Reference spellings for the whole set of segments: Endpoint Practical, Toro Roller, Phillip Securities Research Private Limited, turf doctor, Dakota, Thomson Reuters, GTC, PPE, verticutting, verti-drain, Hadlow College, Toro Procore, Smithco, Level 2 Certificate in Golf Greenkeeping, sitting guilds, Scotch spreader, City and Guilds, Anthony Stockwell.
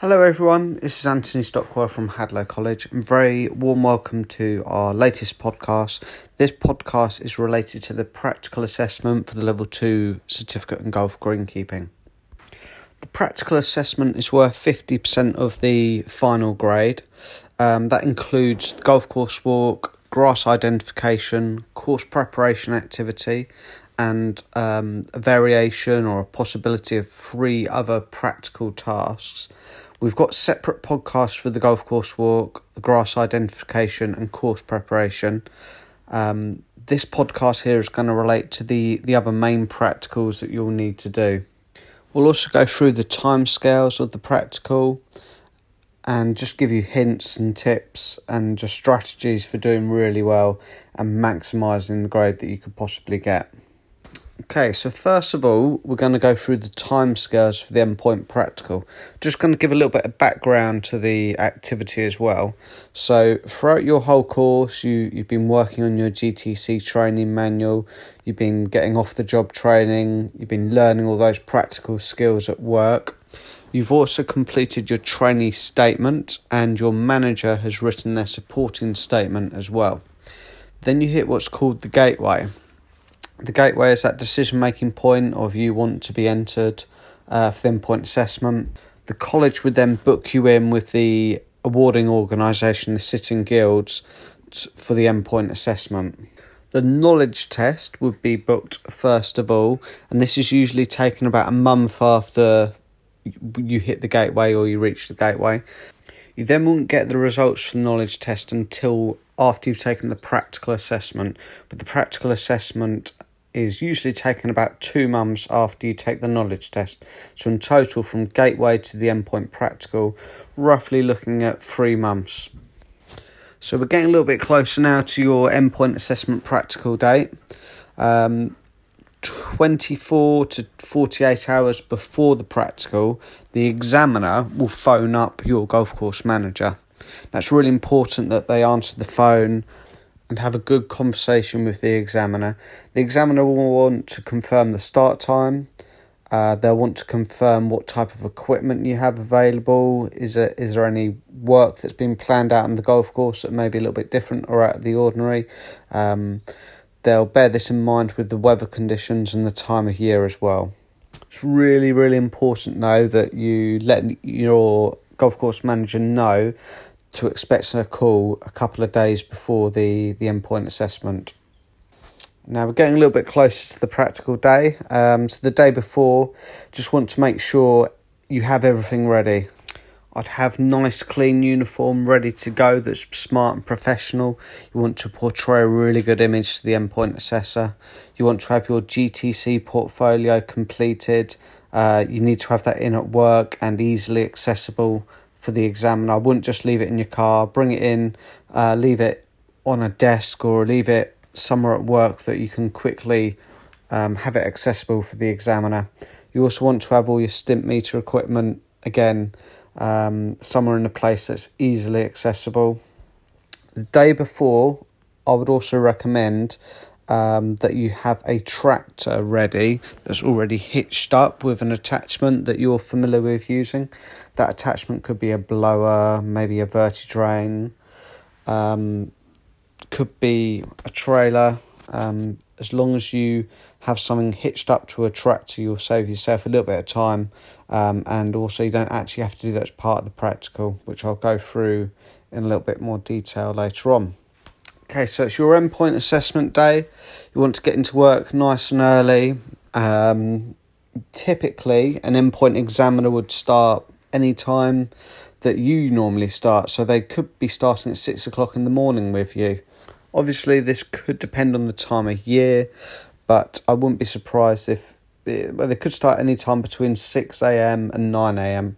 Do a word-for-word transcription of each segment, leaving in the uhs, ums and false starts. Hello everyone, this is Anthony Stockwell from Hadlow College, and very warm welcome to our latest podcast. This podcast is related to the practical assessment for the Level two Certificate in Golf Greenkeeping. The practical assessment is worth fifty percent of the final grade. Um, that includes the golf course walk, grass identification, course preparation activity, and um, a variation or a possibility of three other practical tasks. We've got separate podcasts for the golf course walk, the grass identification and course preparation. Um, this podcast here is going to relate to the, the other main practicals that you'll need to do. We'll also go through the timescales of the practical and just give you hints and tips and just strategies for doing really well and maximising the grade that you could possibly get. Okay, so first of all, we're going to go through the timescales for the Endpoint Practical. Just going to give a little bit of background to the activity as well. So throughout your whole course, you, you've been working on your G T C training manual, you've been getting off-the-job training, you've been learning all those practical skills at work. You've also completed your trainee statement, and your manager has written their supporting statement as well. Then you hit what's called the gateway. The gateway is that decision-making point of you want to be entered uh, for the endpoint assessment. The college would then book you in with the awarding organisation, the Sitting Guilds, t- for the endpoint assessment. The knowledge test would be booked first of all, and this is usually taken about a month after you hit the gateway or you reach the gateway. You then won't get the results from the knowledge test until after you've taken the practical assessment, but the practical assessment is usually taken about two months after you take the knowledge test. So in total, from gateway to the endpoint practical, roughly looking at three months. So we're getting a little bit closer now to your endpoint assessment practical date. Um, twenty-four to forty-eight hours before the practical, the examiner will phone up your golf course manager. That's really important that they answer the phone and have a good conversation with the examiner. The examiner will want to confirm the start time. Uh, they'll want to confirm what type of equipment you have available. Is there, is there any work that's been planned out on the golf course that may be a little bit different or out of the ordinary? Um, they'll bear this in mind with the weather conditions and the time of year as well. It's really, really important, though, that you let your golf course manager know to expect a call a couple of days before the, the endpoint assessment. Now we're getting a little bit closer to the practical day. Um, so the day before, just want to make sure you have everything ready. I'd have nice clean uniform ready to go that's smart and professional. You want to portray a really good image to the endpoint assessor. You want to have your G T C portfolio completed. Uh, you need to have that in at work and easily accessible for the examiner. I wouldn't just leave it in your car. Bring it in, uh, leave it on a desk or leave it somewhere at work that you can quickly um, have it accessible for the examiner. You also want to have all your stint meter equipment, again, um, somewhere in a place that's easily accessible. The day before, I would also recommend Um, that you have a tractor ready that's already hitched up with an attachment that you're familiar with using. That attachment could be a blower, maybe a verti-drain, um, could be a trailer. Um, as long as you have something hitched up to a tractor, you'll save yourself a little bit of time, um, and also you don't actually have to do that as part of the practical, which I'll go through in a little bit more detail later on. Okay, so it's your endpoint assessment day. You want to get into work nice and early. Um, typically, an endpoint examiner would start any time that you normally start. So they could be starting at six o'clock in the morning with you. Obviously, this could depend on the time of year, but I wouldn't be surprised if it, well, they could start any time between six a.m. and nine a.m.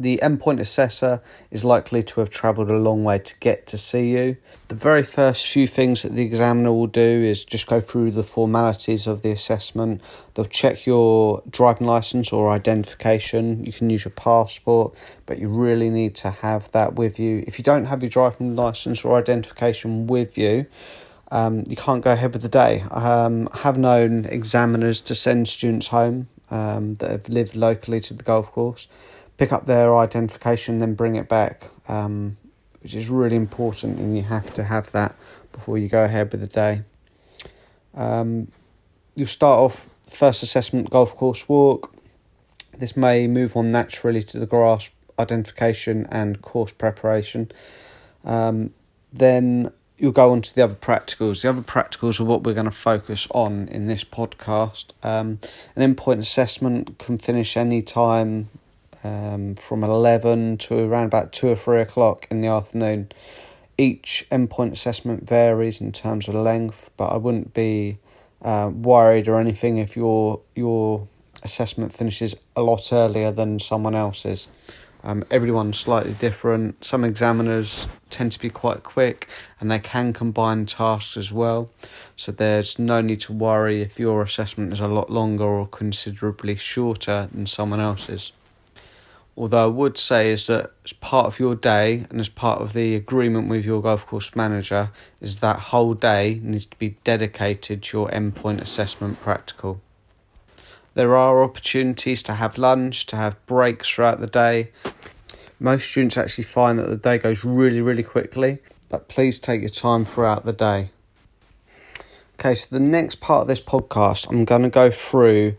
The endpoint assessor is likely to have travelled a long way to get to see you. The very first few things that the examiner will do is just go through the formalities of the assessment. They'll check your driving licence or identification. You can use your passport, but you really need to have that with you. If you don't have your driving licence or identification with you, um, you can't go ahead with the day. Um, I have known examiners to send students home um, that have lived locally to the golf course, pick up their identification, then bring it back, um, which is really important, and you have to have that before you go ahead with the day. Um, you'll start off first assessment golf course walk. This may move on naturally to the grass identification and course preparation. Um, then you'll go on to the other practicals. The other practicals are what we're going to focus on in this podcast. Um, an endpoint assessment can finish any time um, from eleven to around about two or three o'clock in the afternoon. Each endpoint assessment varies in terms of length, but I wouldn't be uh, worried or anything if your your assessment finishes a lot earlier than someone else's. Um, everyone's slightly different. Some examiners tend to be quite quick, and they can combine tasks as well. So there's no need to worry if your assessment is a lot longer or considerably shorter than someone else's. Although I would say is that as part of your day and as part of the agreement with your golf course manager is that whole day needs to be dedicated to your endpoint assessment practical. There are opportunities to have lunch, to have breaks throughout the day. Most students actually find that the day goes really, really quickly, but please take your time throughout the day. Okay, so the next part of this podcast, I'm going to go through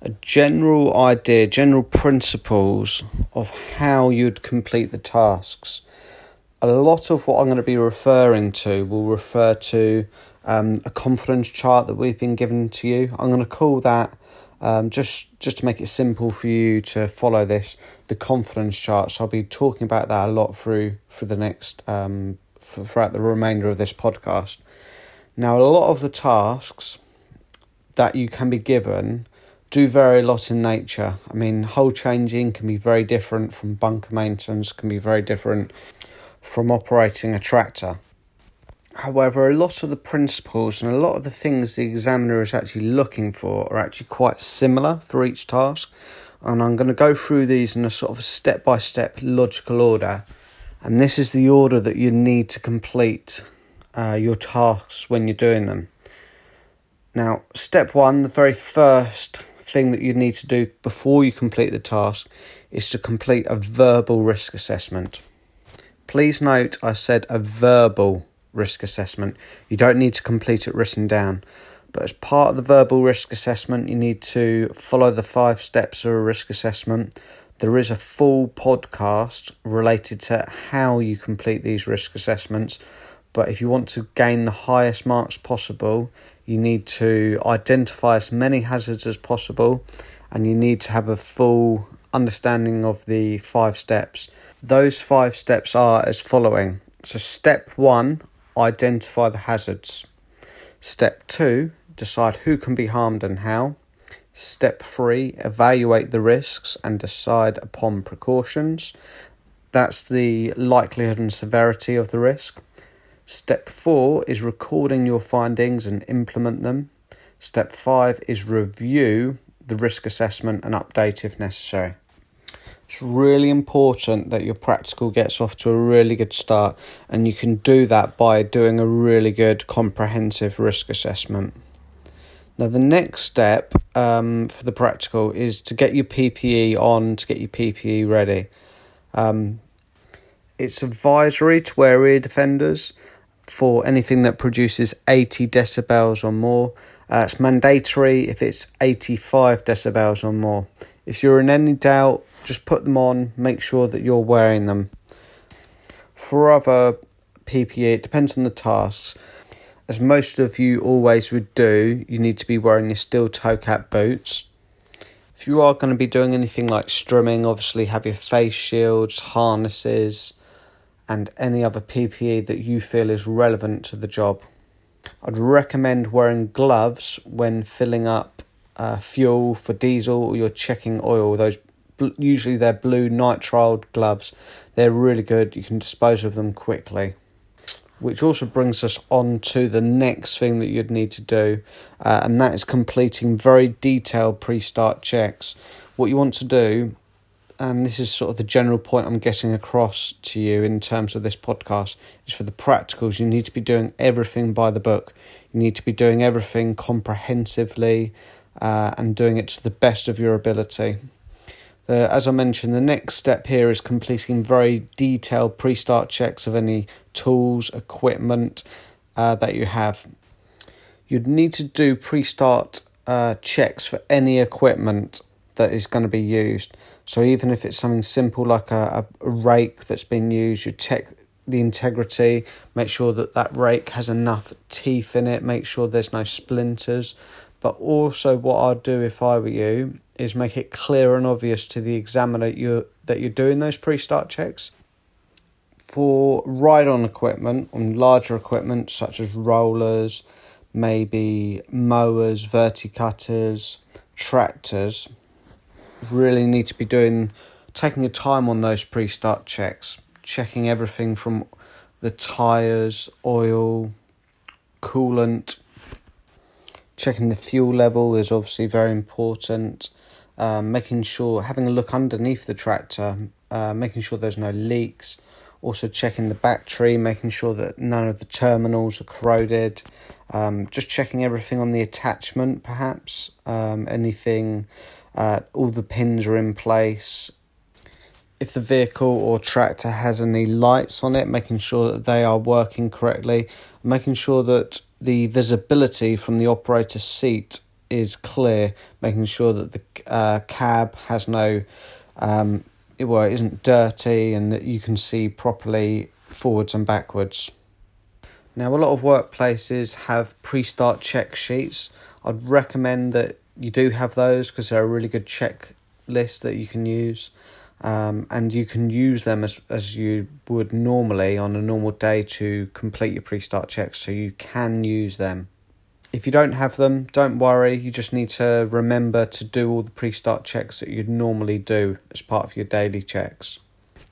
a general idea, general principles of how you'd complete the tasks. A lot of what I'm going to be referring to will refer to um, a confidence chart that we've been given to you. I'm going to call that, um, just, just to make it simple for you to follow this, the confidence chart. So I'll be talking about that a lot through, through the next, um, for, throughout the remainder of this podcast. Now, a lot of the tasks that you can be given do vary a lot in nature. I mean, hole changing can be very different from bunker maintenance, can be very different from operating a tractor. However, a lot of the principles and a lot of the things the examiner is actually looking for are actually quite similar for each task. And I'm going to go through these in a sort of step-by-step logical order. And this is the order that you need to complete uh, your tasks when you're doing them. Now, step one, the very first thing that you need to do before you complete the task is to complete a verbal risk assessment. Please note I said a verbal risk assessment. You don't need to complete it written down, but as part of the verbal risk assessment, you need to follow the five steps of a risk assessment. There is a full podcast related to how you complete these risk assessments, but if you want to gain the highest marks possible, you need to identify as many hazards as possible, and you need to have a full understanding of the five steps. Those five steps are as following. So step one, identify the hazards. Step two, decide who can be harmed and how. Step three, evaluate the risks and decide upon precautions. That's the likelihood and severity of the risk. Step four is recording your findings and implement them. Step five is review the risk assessment and update if necessary. It's really important that your practical gets off to a really good start, and you can do that by doing a really good comprehensive risk assessment. Now, the next step um, for the practical is to get your P P E on, to get your P P E ready. Um, it's advisory to wear ear defenders for anything that produces eighty decibels or more. Uh, it's mandatory if it's eighty-five decibels or more. If you're in any doubt, just put them on, make sure that you're wearing them. For other P P E, it depends on the tasks. As most of you always would do, you need to be wearing your steel toe cap boots. If you are going to be doing anything like strumming, obviously have your face shields, harnesses, and any other P P E that you feel is relevant to the job. I'd recommend wearing gloves when filling up uh, fuel for diesel or you're checking oil. Those bl- Usually they're blue nitrile gloves. They're really good. You can dispose of them quickly. Which also brings us on to the next thing that you'd need to do, uh, and that is completing very detailed pre-start checks. What you want to do, and this is sort of the general point I'm getting across to you in terms of this podcast, is for the practicals, you need to be doing everything by the book. You need to be doing everything comprehensively uh, and doing it to the best of your ability. The, as I mentioned, the next step here is completing very detailed pre-start checks of any tools, equipment uh, that you have. You'd need to do pre-start uh, checks for any equipment that is going to be used. So even if it's something simple like a, a rake that's been used, you check the integrity, make sure that that rake has enough teeth in it, make sure there's no splinters. But also what I'd do if I were you is make it clear and obvious to the examiner you're, that you're doing those pre-start checks. For ride-on equipment, on larger equipment such as rollers, maybe mowers, verticutters, tractors, really need to be doing, taking your time on those pre-start checks, checking everything from the tyres, oil, coolant, checking the fuel level is obviously very important. Uh, making sure, having a look underneath the tractor, uh, making sure there's no leaks. Also checking the battery, making sure that none of the terminals are corroded. Um, just checking everything on the attachment, perhaps. Um, anything, uh, all the pins are in place. If the vehicle or tractor has any lights on it, making sure that they are working correctly. Making sure that the visibility from the operator's seat is clear, making sure that the uh, cab has no, um, it, well, it isn't dirty and that you can see properly forwards and backwards. Now, a lot of workplaces have pre-start check sheets. I'd recommend that you do have those because they're a really good checklist that you can use. Um, and you can use them as, as you would normally on a normal day to complete your pre-start checks, so you can use them. If you don't have them, don't worry, you just need to remember to do all the pre-start checks that you'd normally do as part of your daily checks.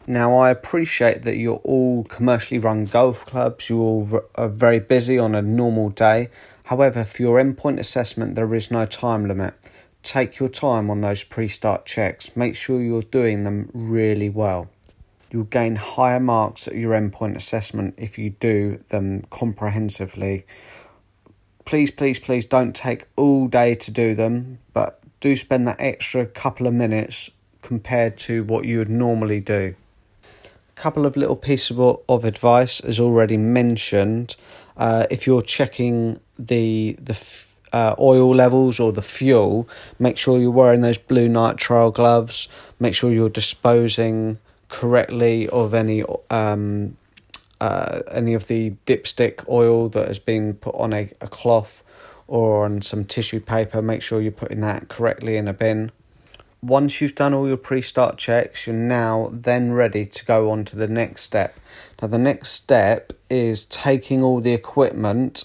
Now, I appreciate that you're all commercially run golf clubs, you all are very busy on a normal day. However, for your endpoint assessment, there is no time limit. Take your time on those pre-start checks. Make sure you're doing them really well. You'll gain higher marks at your endpoint assessment if you do them comprehensively. Please, please, please don't take all day to do them, but do spend that extra couple of minutes compared to what you would normally do. A couple of little pieces of advice as already mentioned. Uh, if you're checking the the f- Uh, oil levels or the fuel, make sure you're wearing those blue nitrile gloves, make sure you're disposing correctly of any um uh any of the dipstick oil that has been put on a, a cloth or on some tissue paper. Make sure you're putting that correctly in a bin. Once you've done all your pre-start checks, you're now then ready to go on to the next step. Now the next step is taking all the equipment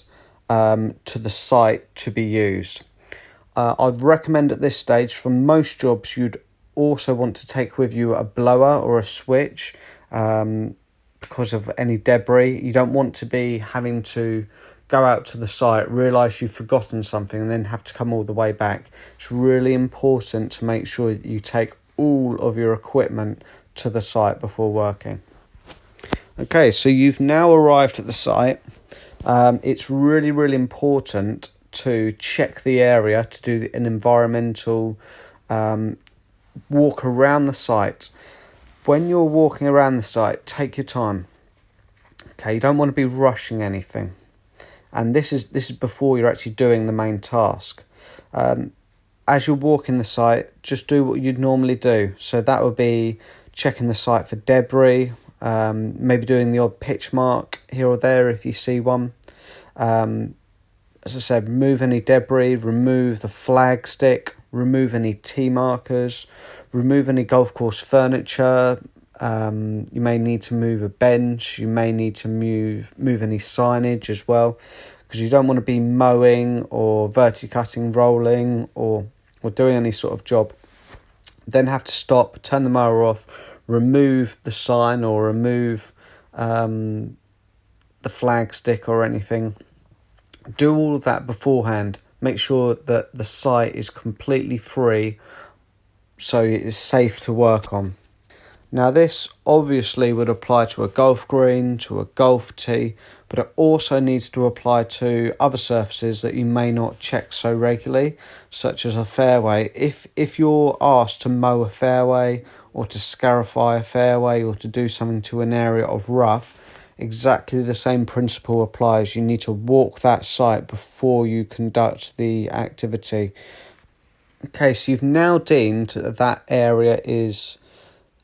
Um, to the site to be used. Uh, I'd recommend at this stage for most jobs you'd also want to take with you a blower or a switch um, because of any debris. You don't want to be having to go out to the site, realise you've forgotten something and then have to come all the way back. It's really important to make sure that you take all of your equipment to the site before working. Okay, so you've now arrived at the site. Um, it's really, really important to check the area, to do an environmental um, walk around the site. When you're walking around the site, take your time. Okay, you don't want to be rushing anything. And this is this is before you're actually doing the main task. Um, as you're walking the site, just do what you'd normally do. So that would be checking the site for debris. Um, maybe doing the odd pitch mark here or there if you see one. Um, as I said, remove any debris, remove the flag stick, remove any tee markers, remove any golf course furniture. Um, you may need to move a bench, you may need to move, move any signage as well, because you don't want to be mowing or verticutting, rolling or, or doing any sort of job. Then have to stop, turn the mower off, remove the sign or remove um, the flag stick or anything. Do all of that beforehand. Make sure that the site is completely free so it is safe to work on. Now this obviously would apply to a golf green, to a golf tee, but it also needs to apply to other surfaces that you may not check so regularly, such as a fairway. If if you're asked to mow a fairway or to scarify a fairway or to do something to an area of rough, exactly the same principle applies. You need to walk that site before you conduct the activity. Okay, so you've now deemed that that area is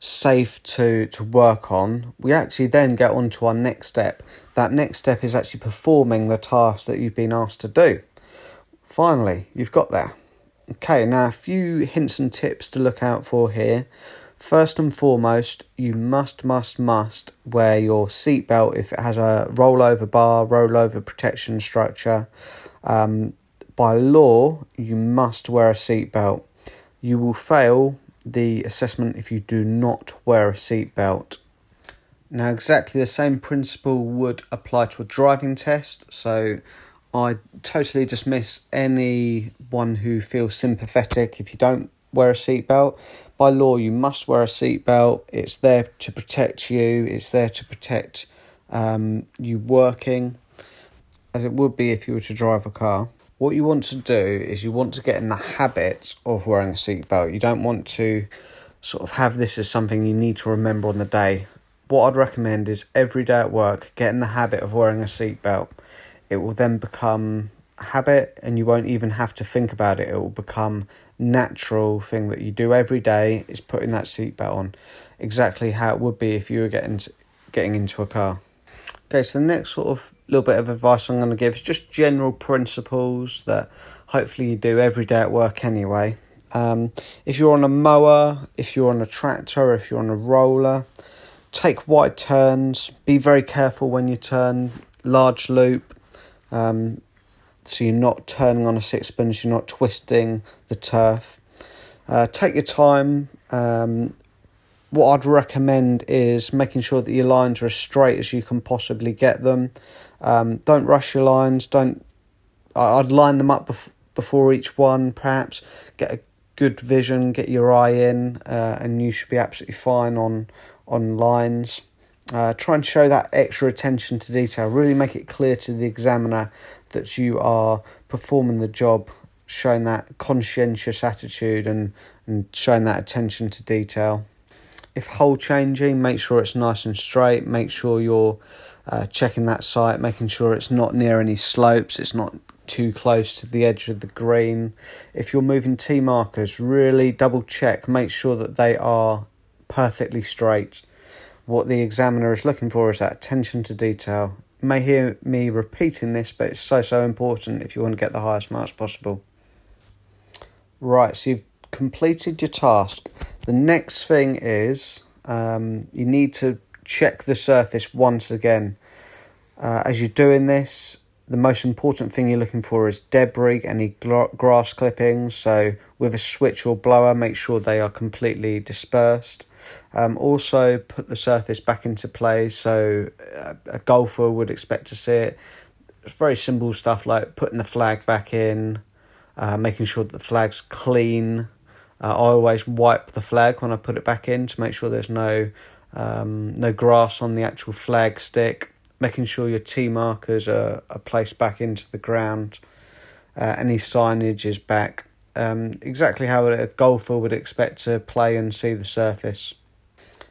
safe to to work on. We actually then get on to our next step. That next step is actually performing the task that you've been asked to do. Finally, you've got there. Okay, now a few hints and tips to look out for here. First and foremost, you must must must wear your seatbelt if it has a rollover bar, rollover protection structure. Um, by law, you must wear a seatbelt. You will fail the assessment if you do not wear a seatbelt. Now exactly the same principle would apply to a driving test, so I totally dismiss anyone who feels sympathetic if you don't wear a seatbelt. By law you must wear a seatbelt. It's there to protect you, it's there to protect um, you working, as it would be if you were to drive a car. What you want to do is you want to get in the habit of wearing a seatbelt. You don't want to sort of have this as something you need to remember on the day. What I'd recommend is every day at work, get in the habit of wearing a seatbelt. It will then become a habit and you won't even have to think about it. It will become a natural thing that you do every day, is putting that seatbelt on. Exactly how it would be if you were getting getting into a car. Okay, so the next sort of little bit of advice I'm going to give is just general principles that hopefully you do every day at work anyway. Um, if you're on a mower, if you're on a tractor, if you're on a roller, take wide turns. Be very careful when you turn, large loop, um, so you're not turning on a sixpence, you're not twisting the turf. Uh, take your time. Um, What I'd recommend is making sure that your lines are as straight as you can possibly get them. Um, don't rush your lines. Don't. I'd line them up bef- before each one, perhaps. Get a good vision, get your eye in, uh, and you should be absolutely fine on, on lines. Uh, try and show that extra attention to detail. Really make it clear to the examiner that you are performing the job, showing that conscientious attitude and, and showing that attention to detail. If hole changing, make sure it's nice and straight. Make sure you're uh, checking that site, making sure it's not near any slopes, it's not too close to the edge of the green. If you're moving tee markers, really double check, make sure that they are perfectly straight. What the examiner is looking for is that attention to detail. You may hear me repeating this, but it's so, so important if you want to get the highest marks possible. Right, so you've completed your task. The next thing is um, you need to check the surface once again. Uh, as you're doing this, the most important thing you're looking for is debris, any gl- grass clippings. So with a switch or blower, make sure they are completely dispersed. Um, also, put the surface back into place, so a, a golfer would expect to see it. It's very simple stuff like putting the flag back in, uh, making sure that the flag's clean. Uh, I always wipe the flag when I put it back in to make sure there's no um, no grass on the actual flag stick. Making sure your tee markers are, are placed back into the ground. Uh, any signage is back. Um, exactly how a golfer would expect to play and see the surface.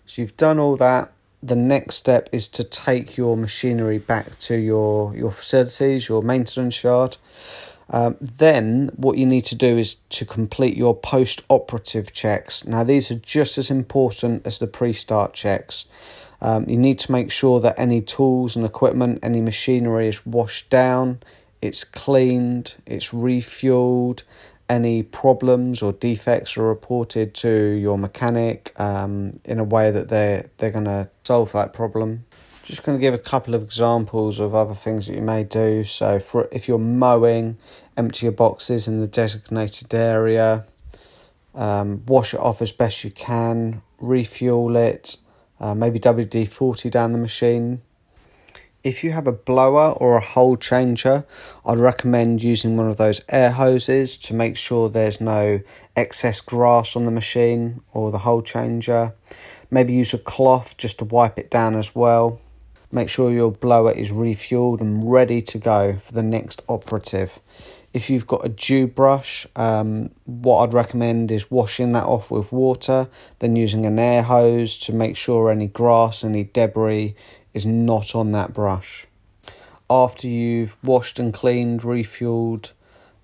So you've done all that. The next step is to take your machinery back to your, your facilities, your maintenance yard. Um, then what you need to do is to complete your post-operative checks. Now, these are just as important as the pre-start checks. Um, you need to make sure that any tools and equipment, any machinery is washed down, it's cleaned, it's refueled. Any problems or defects are reported to your mechanic um, in a way that they're, they're going to solve that problem. Just going to give a couple of examples of other things that you may do. So for, if you're mowing, empty your boxes in the designated area, um, wash it off as best you can, refuel it, uh, maybe W D forty down the machine. If you have a blower or a hole changer, I'd recommend using one of those air hoses to make sure there's no excess grass on the machine or the hole changer. Maybe use a cloth just to wipe it down as well. Make sure your blower is refueled and ready to go for the next operative. If you've got a dew brush, um, what I'd recommend is washing that off with water, then using an air hose to make sure any grass, any debris is not on that brush. After you've washed and cleaned, refueled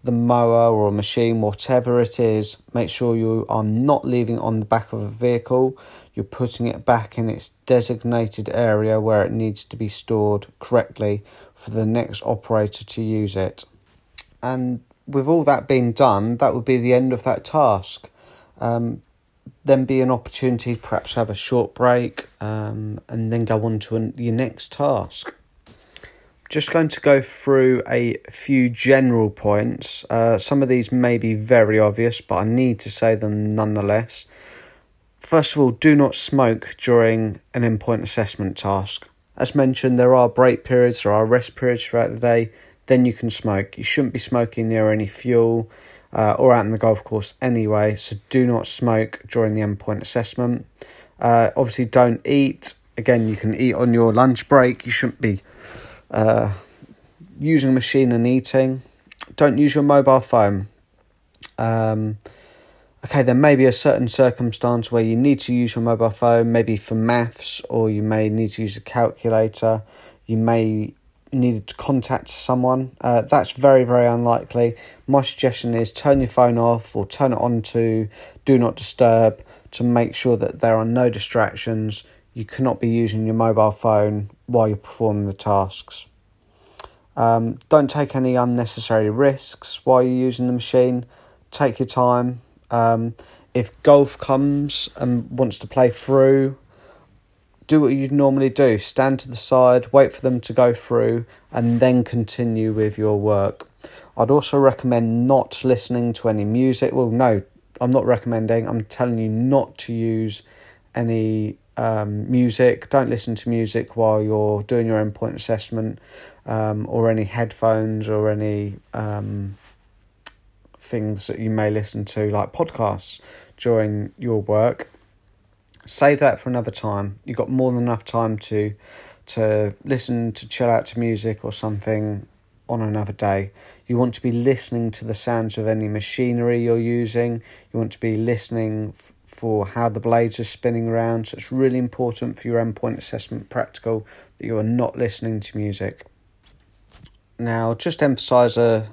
the mower or machine, whatever it is, make sure you are not leaving it on the back of a vehicle. You're putting it back in its designated area where it needs to be stored correctly for the next operator to use it. And with all that being done, that would be the end of that task. Um, then be an opportunity perhaps have a short break um, and then go on to an, your next task. Just going to go through a few general points. Uh, some of these may be very obvious, but I need to say them nonetheless. First of all, do not smoke during an endpoint assessment task. As mentioned, there are break periods, there are rest periods throughout the day, then you can smoke. You shouldn't be smoking near any fuel uh, or out in the golf course anyway, so do not smoke during the endpoint assessment. Uh, obviously, don't eat. Again, you can eat on your lunch break. You shouldn't be uh, using a machine and eating. Don't use your mobile phone. Um... Okay, there may be a certain circumstance where you need to use your mobile phone, maybe for maths, or you may need to use a calculator. You may need to contact someone. Uh, that's very, very unlikely. My suggestion is turn your phone off or turn it on to Do Not Disturb to make sure that there are no distractions. You cannot be using your mobile phone while you're performing the tasks. Um, don't take any unnecessary risks while you're using the machine. Take your time. Um, if golf comes and wants to play through, do what you'd normally do. Stand to the side, wait for them to go through, and then continue with your work. I'd also recommend not listening to any music. Well, no, I'm not recommending. I'm telling you not to use any um, music. Don't listen to music while you're doing your endpoint assessment, um, or any headphones or any... Um, things that you may listen to, like podcasts, during your work. Save that for another time. You've got more than enough time to to listen, to chill out to music or something on another day. You want to be listening to the sounds of any machinery you're using. You want to be listening f- for how the blades are spinning around. So it's really important for your endpoint assessment practical that you are not listening to music. Now, just emphasise a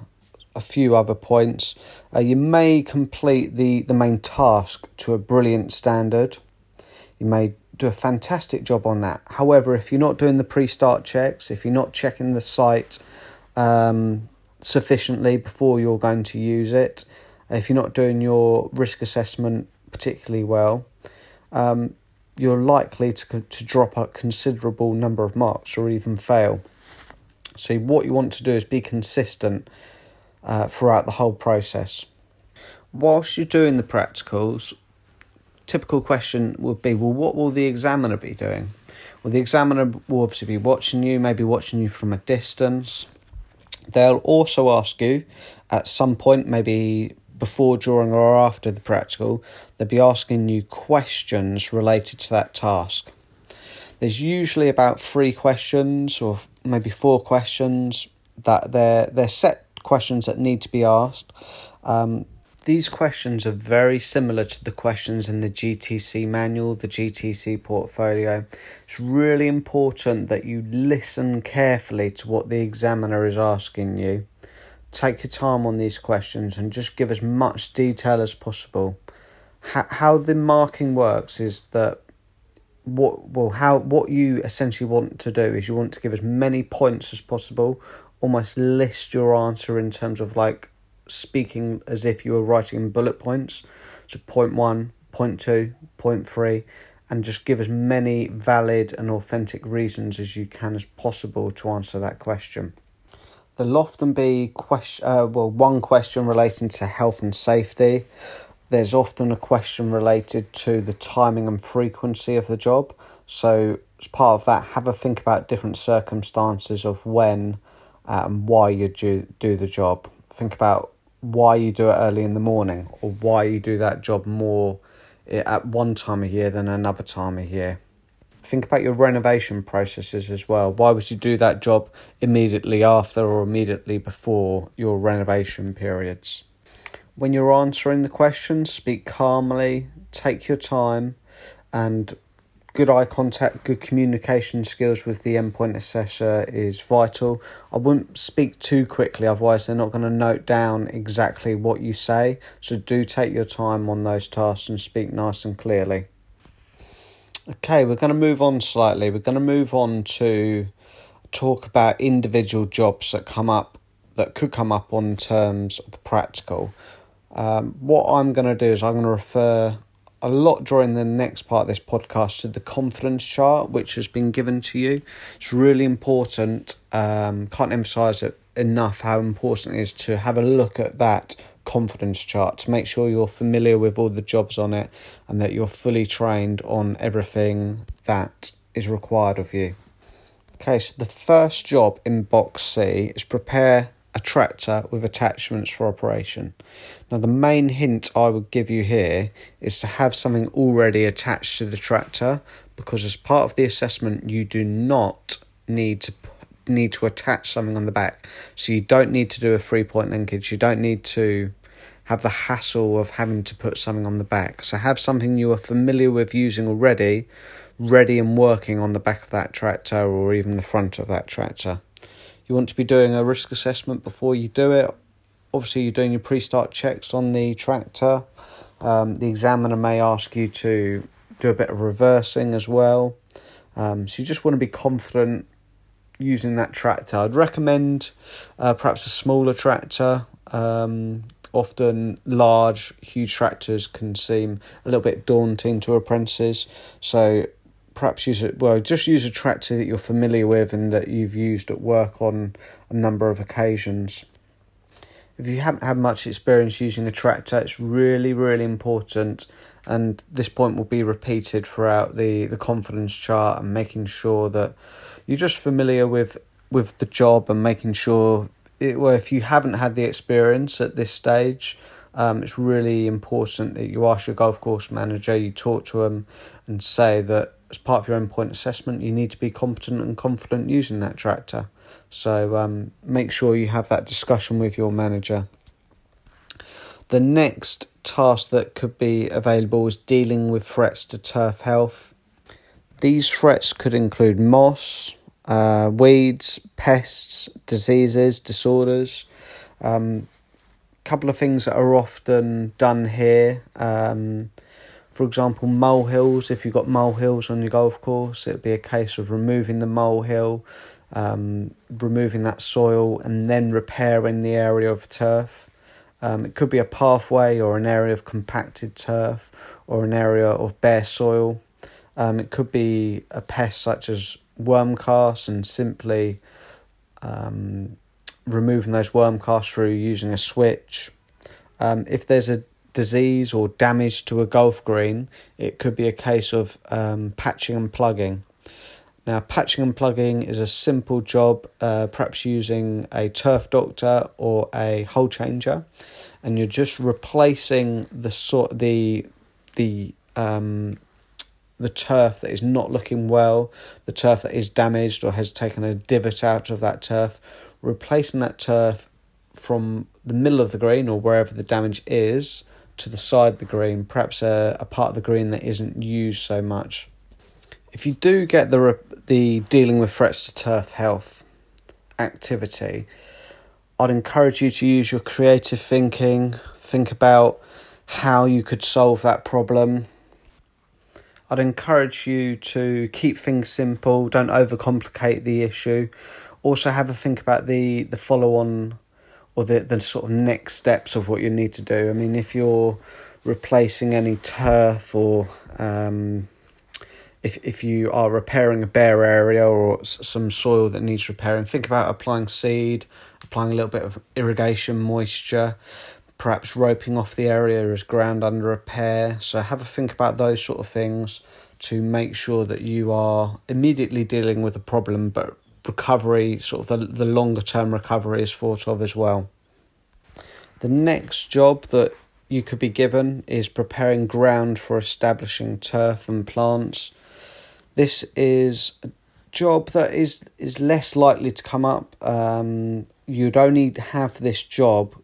a few other points. Uh, you may complete the, the main task to a brilliant standard. You may do a fantastic job on that. However, if you're not doing the pre-start checks, if you're not checking the site um, sufficiently before you're going to use it, if you're not doing your risk assessment particularly well, um, you're likely to, to drop a considerable number of marks or even fail. So what you want to do is be consistent Uh, throughout the whole process. Whilst you're doing the practicals, typical question would be, well, what will the examiner be doing? Well, the examiner will obviously be watching you, maybe watching you from a distance. They'll also ask you at some point, maybe before, during or after the practical, they'll be asking you questions related to that task. There's usually about three questions or maybe four questions that they're they're set questions that need to be asked. Um, these questions are very similar to the questions in the G T C manual, the G T C portfolio. It's really important that you listen carefully to what the examiner is asking you. Take your time on these questions and just give as much detail as possible. How, how the marking works is that what well how what you essentially want to do is you want to give as many points as possible. Almost list your answer in terms of like speaking as if you were writing bullet points. So point one, point two, point three, and just give as many valid and authentic reasons as you can as possible to answer that question. There'll often be question, uh, well, one question relating to health and safety. there's often a question related to the timing and frequency of the job. So as part of that, have a think about different circumstances of when uh, and why you do, do the job. Think about why you do it early in the morning, or why you do that job more at one time of year than another time of year. Think about your renovation processes as well. Why would you do that job immediately after or immediately before your renovation periods? When you're answering the questions, speak calmly, take your time, and good eye contact, good communication skills with the endpoint assessor is vital. I wouldn't speak too quickly, otherwise they're not going to note down exactly what you say. So do take your time on those tasks and speak nice and clearly. Okay, we're going to move on slightly. We're going to move on to talk about individual jobs that come up, that could come up on terms of the practical. Um, what I'm going to do is I'm going to refer a lot during the next part of this podcast to the confidence chart, which has been given to you. It's really important. Um, can't emphasize it enough how important it is to have a look at that confidence chart to make sure you're familiar with all the jobs on it and that you're fully trained on everything that is required of you. Okay, so the first job in box C is prepare a tractor with attachments for operation. Now, the main hint I would give you here is to have something already attached to the tractor, because as part of the assessment you do not need to need to attach something on the back. So you don't need to do a three-point linkage. You don't need to have the hassle of having to put something on the back. So have something you are familiar with using already, ready and working on the back of that tractor or even the front of that tractor. You want to be doing a risk assessment before you do it. Obviously, you're doing your pre-start checks on the tractor. Um, the examiner may ask you to do a bit of reversing as well. Um, so you just want to be confident using that tractor. I'd recommend uh, perhaps a smaller tractor. Um, often large, huge tractors can seem a little bit daunting to apprentices. So perhaps use it. Well, just use a tractor that you're familiar with and that you've used at work on a number of occasions. If you haven't had much experience using a tractor, it's really, really important. And this point will be repeated throughout the, the confidence chart and making sure that you're just familiar with, with the job and making sure it, well, if you haven't had the experience at this stage, um, it's really important that you ask your golf course manager, you talk to them and say that as part of your endpoint assessment, you need to be competent and confident using that tractor. So um, make sure you have that discussion with your manager. The next task that could be available is dealing with threats to turf health. These threats could include moss, uh, weeds, pests, diseases, disorders. Um, couple of things that are often done here. Um, For example, molehills. If you've got molehills on your golf course, it'd be a case of removing the molehill, um, removing that soil, and then repairing the area of turf. Um, it could be a pathway or an area of compacted turf or an area of bare soil. Um, it could be a pest such as worm casts and simply um, removing those worm casts through using a switch. Um, if there's a disease or damage to a golf green, it could be a case of um, patching and plugging. Now, patching and plugging is a simple job, uh, perhaps using a turf doctor or a hole changer, and you're just replacing the sort the the um the turf that is not looking well, the turf that is damaged or has taken a divot out of that turf, replacing that turf from the middle of the green or wherever the damage is to the side of the green, perhaps a, a part of the green that isn't used so much. If you do get the the dealing with threats to turf health activity, I'd encourage you to use your creative thinking. Think about how you could solve that problem. I'd encourage you to keep things simple. Don't overcomplicate the issue. Also have a think about the, the follow-on or the, the sort of next steps of what you need to do. I mean, if you're replacing any turf or um, if if you are repairing a bare area or some soil that needs repairing, think about applying seed, applying a little bit of irrigation moisture, perhaps roping off the area as ground under repair. So have a think about those sort of things to make sure that you are immediately dealing with the problem, but recovery, sort of the, the longer term recovery, is thought of as well. The next job that you could be given is preparing ground for establishing turf and plants. This is a job that is, is less likely to come up. Um, you'd only have this job,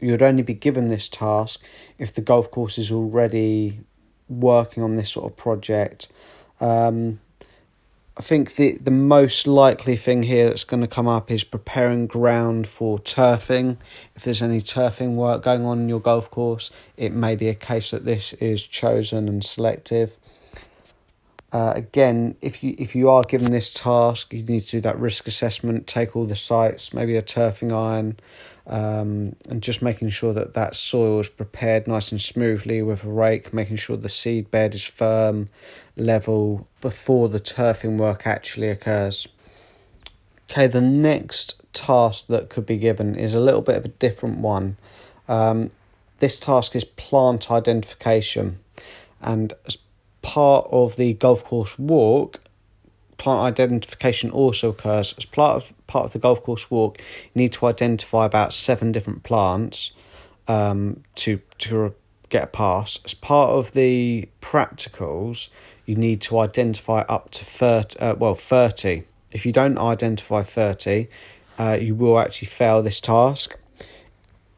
you'd only be given this task if the golf course is already working on this sort of project. Um, I think the, the most likely thing here that's going to come up is preparing ground for turfing. If there's any turfing work going on in your golf course, it may be a case that this is chosen and selective. Uh, again, if you if you are given this task, you need to do that risk assessment, take all the sites, maybe a turfing iron, um, and just making sure that that soil is prepared nice and smoothly with a rake, making sure the seed bed is firm, level, before the turfing work actually occurs. Okay, the next task that could be given is a little bit of a different one. Um, this task is plant identification, and as part of the golf course walk, plant identification also occurs. As part of, part of the golf course walk, you need to identify about seven different plants um, to, to get a pass. As part of the practicals, you need to identify up to thirty, uh, well, thirty. If you don't identify thirty, uh, you will actually fail this task.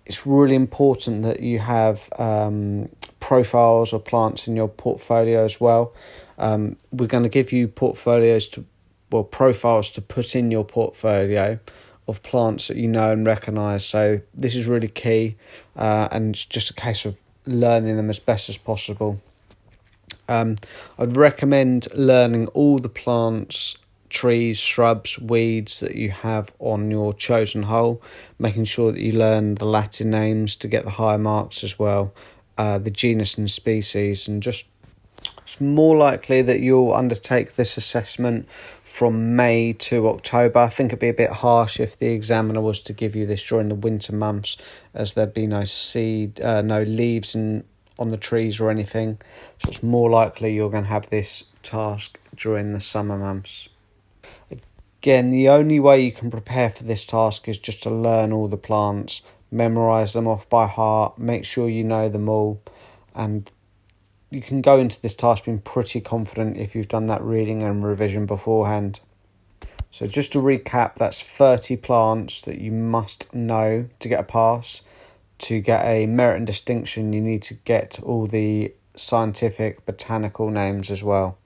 It's really important that you have um, profiles or plants in your portfolio as well. Um, we're going to give you portfolios to, well, profiles to put in your portfolio of plants that you know and recognise. So this is really key, uh, and it's just a case of learning them as best as possible. Um, I'd recommend learning all the plants, trees, shrubs, weeds that you have on your chosen hole, making sure that you learn the Latin names to get the higher marks as well, uh, the genus and species, and just it's more likely that you'll undertake this assessment from May to October. I think it'd be a bit harsh if the examiner was to give you this during the winter months, as there'd be no seed, uh, no leaves in, on the trees or anything. So it's more likely you're going to have this task during the summer months. Again, the only way you can prepare for this task is just to learn all the plants, memorise them off by heart, make sure you know them all, and you can go into this task being pretty confident if you've done that reading and revision beforehand. So just to recap, that's thirty plants that you must know to get a pass. To get a merit and distinction, you need to get all the scientific, botanical names as well.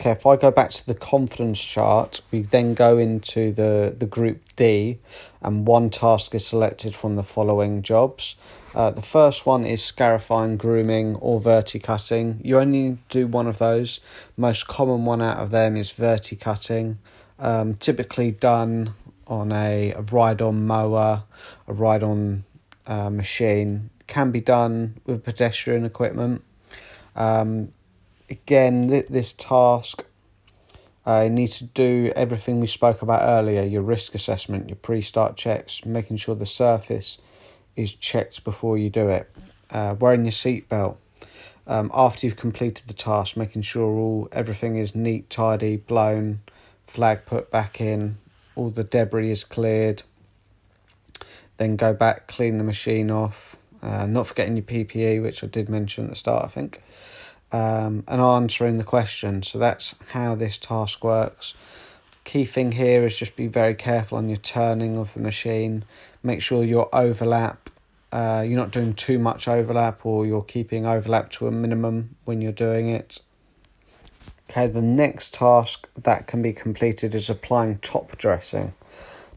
Okay, if I go back to the confidence chart, we then go into the, the group D, and one task is selected from the following jobs. Uh, the first one is scarifying, grooming, or verticutting. You only do one of those. Most common one out of them is verticutting, um, typically done on a, a ride-on mower, a ride-on uh, machine. Can be done with pedestrian equipment. Um, Again, this task, uh, you need to do everything we spoke about earlier, your risk assessment, your pre-start checks, making sure the surface is checked before you do it, uh, wearing your seatbelt. Um, after you've completed the task, making sure all everything is neat, tidy, blown, flag put back in, all the debris is cleared. Then go back, clean the machine off, uh, not forgetting your P P E, which I did mention at the start, I think. Um, and answering the question. So that's how this task works. Key thing here is just be very careful on your turning of the machine. Make sure your overlap, uh, you're not doing too much overlap, or you're keeping overlap to a minimum when you're doing it. Okay, the next task that can be completed is applying top dressing.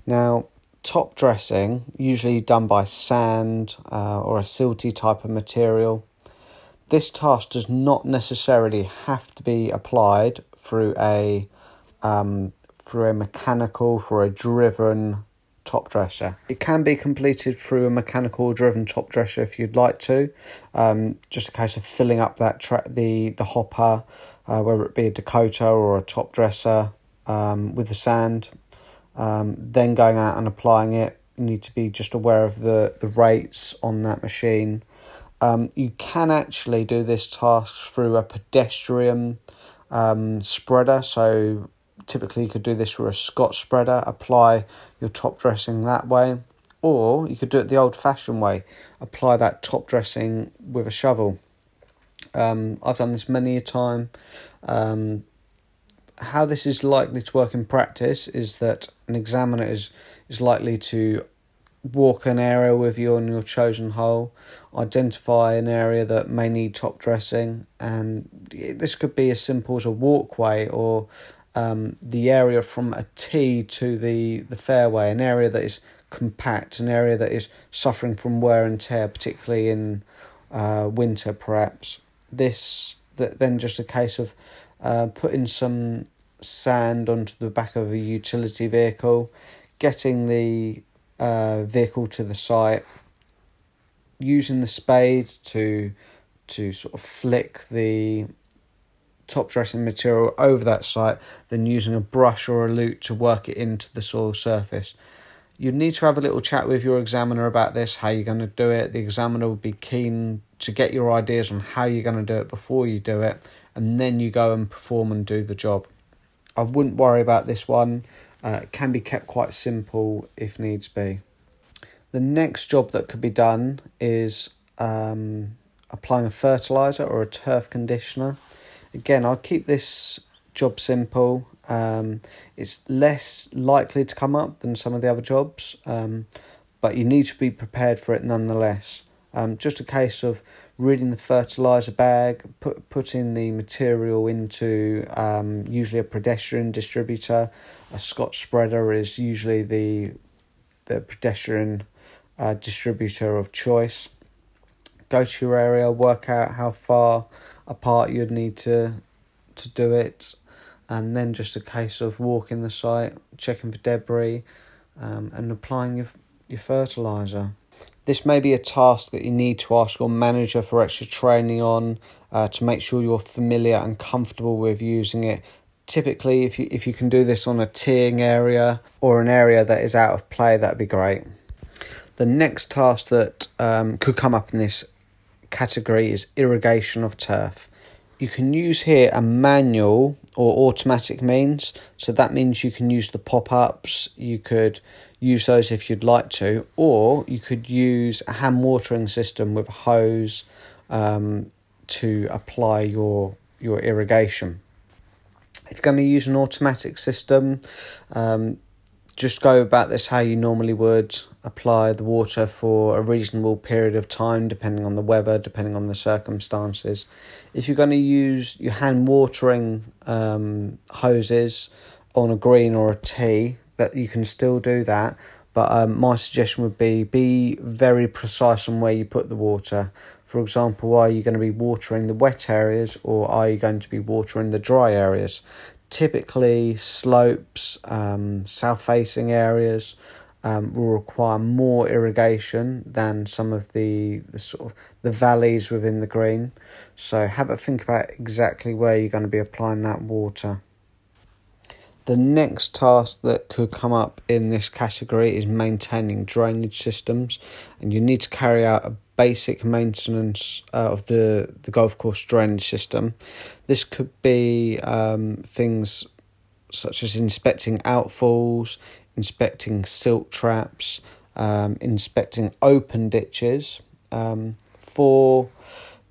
Now, top dressing, usually done by sand uh, or a silty type of material. This task does not necessarily have to be applied through a um, through a mechanical, for a driven top dresser. It can be completed through a mechanical or driven top dresser if you'd like to. Um, just a case of filling up that tra- the the hopper, uh, whether it be a Dakota or a top dresser, um, with the sand, um, then going out and applying it. need to be just aware of the, the rates on that machine. Um, you can actually do this task through a pedestrian um, spreader. So typically you could do this through a Scotch spreader, apply your top dressing that way. Or you could do it the old-fashioned way, apply that top dressing with a shovel. Um, I've done this many a time. Um, how this is likely to work in practice is that an examiner is, is likely to walk an area with you on your chosen hole, identify an area that may need top dressing, and this could be as simple as a walkway or um, the area from a tee to the, the fairway, an area that is compact, an area that is suffering from wear and tear, particularly in uh, winter perhaps. This that then just a case of uh, putting some sand onto the back of a utility vehicle, getting the uh, vehicle to the site, using the spade to to sort of flick the top dressing material over that site, then using a brush or a lute to work it into the soil surface. You need to have a little chat with your examiner about this, how you're going to do it. The examiner will be keen to get your ideas on how you're going to do it before you do it, and then you go and perform and do the job. I wouldn't worry about this one. Uh, it can be kept quite simple if needs be. The next job that could be done is um, applying a fertiliser or a turf conditioner. Again, I'll keep this job simple. Um, it's less likely to come up than some of the other jobs, um, but you need to be prepared for it nonetheless. Um, just a case of reading the fertiliser bag, put, putting the material into um, usually a pedestrian distributor. A Scotch spreader is usually the, the pedestrian uh, distributor of choice. Go to your area, work out how far apart you'd need to, to do it. And then just a case of walking the site, checking for debris, um, and applying your your fertiliser. This may be a task that you need to ask your manager for extra training on uh, to make sure you're familiar and comfortable with using it. Typically, if you, if you can do this on a teeing area or an area that is out of play, that'd be great. The next task that um, could come up in this category is irrigation of turf. You can use here a manual or automatic means. So that means you can use the pop-ups. You could use those if you'd like to, or you could use a hand watering system with a hose um, to apply your, your irrigation. If you're going to use an automatic system, um, just go about this how you normally would. Apply the water for a reasonable period of time, depending on the weather, depending on the circumstances. If you're going to use your hand watering um, hoses on a green or a tee, that you can still do that. But um, my suggestion would be be very precise on where you put the water. For example, are you going to be watering the wet areas or are you going to be watering the dry areas? Typically, slopes, um, south-facing areas um, will require more irrigation than some of the, the sort of the valleys within the green. So have a think about exactly where you're going to be applying that water. The next task that could come up in this category is maintaining drainage systems, and you need to carry out a basic maintenance of the, the golf course drainage system. This could be um, things such as inspecting outfalls, inspecting silt traps, um, inspecting open ditches. Um, for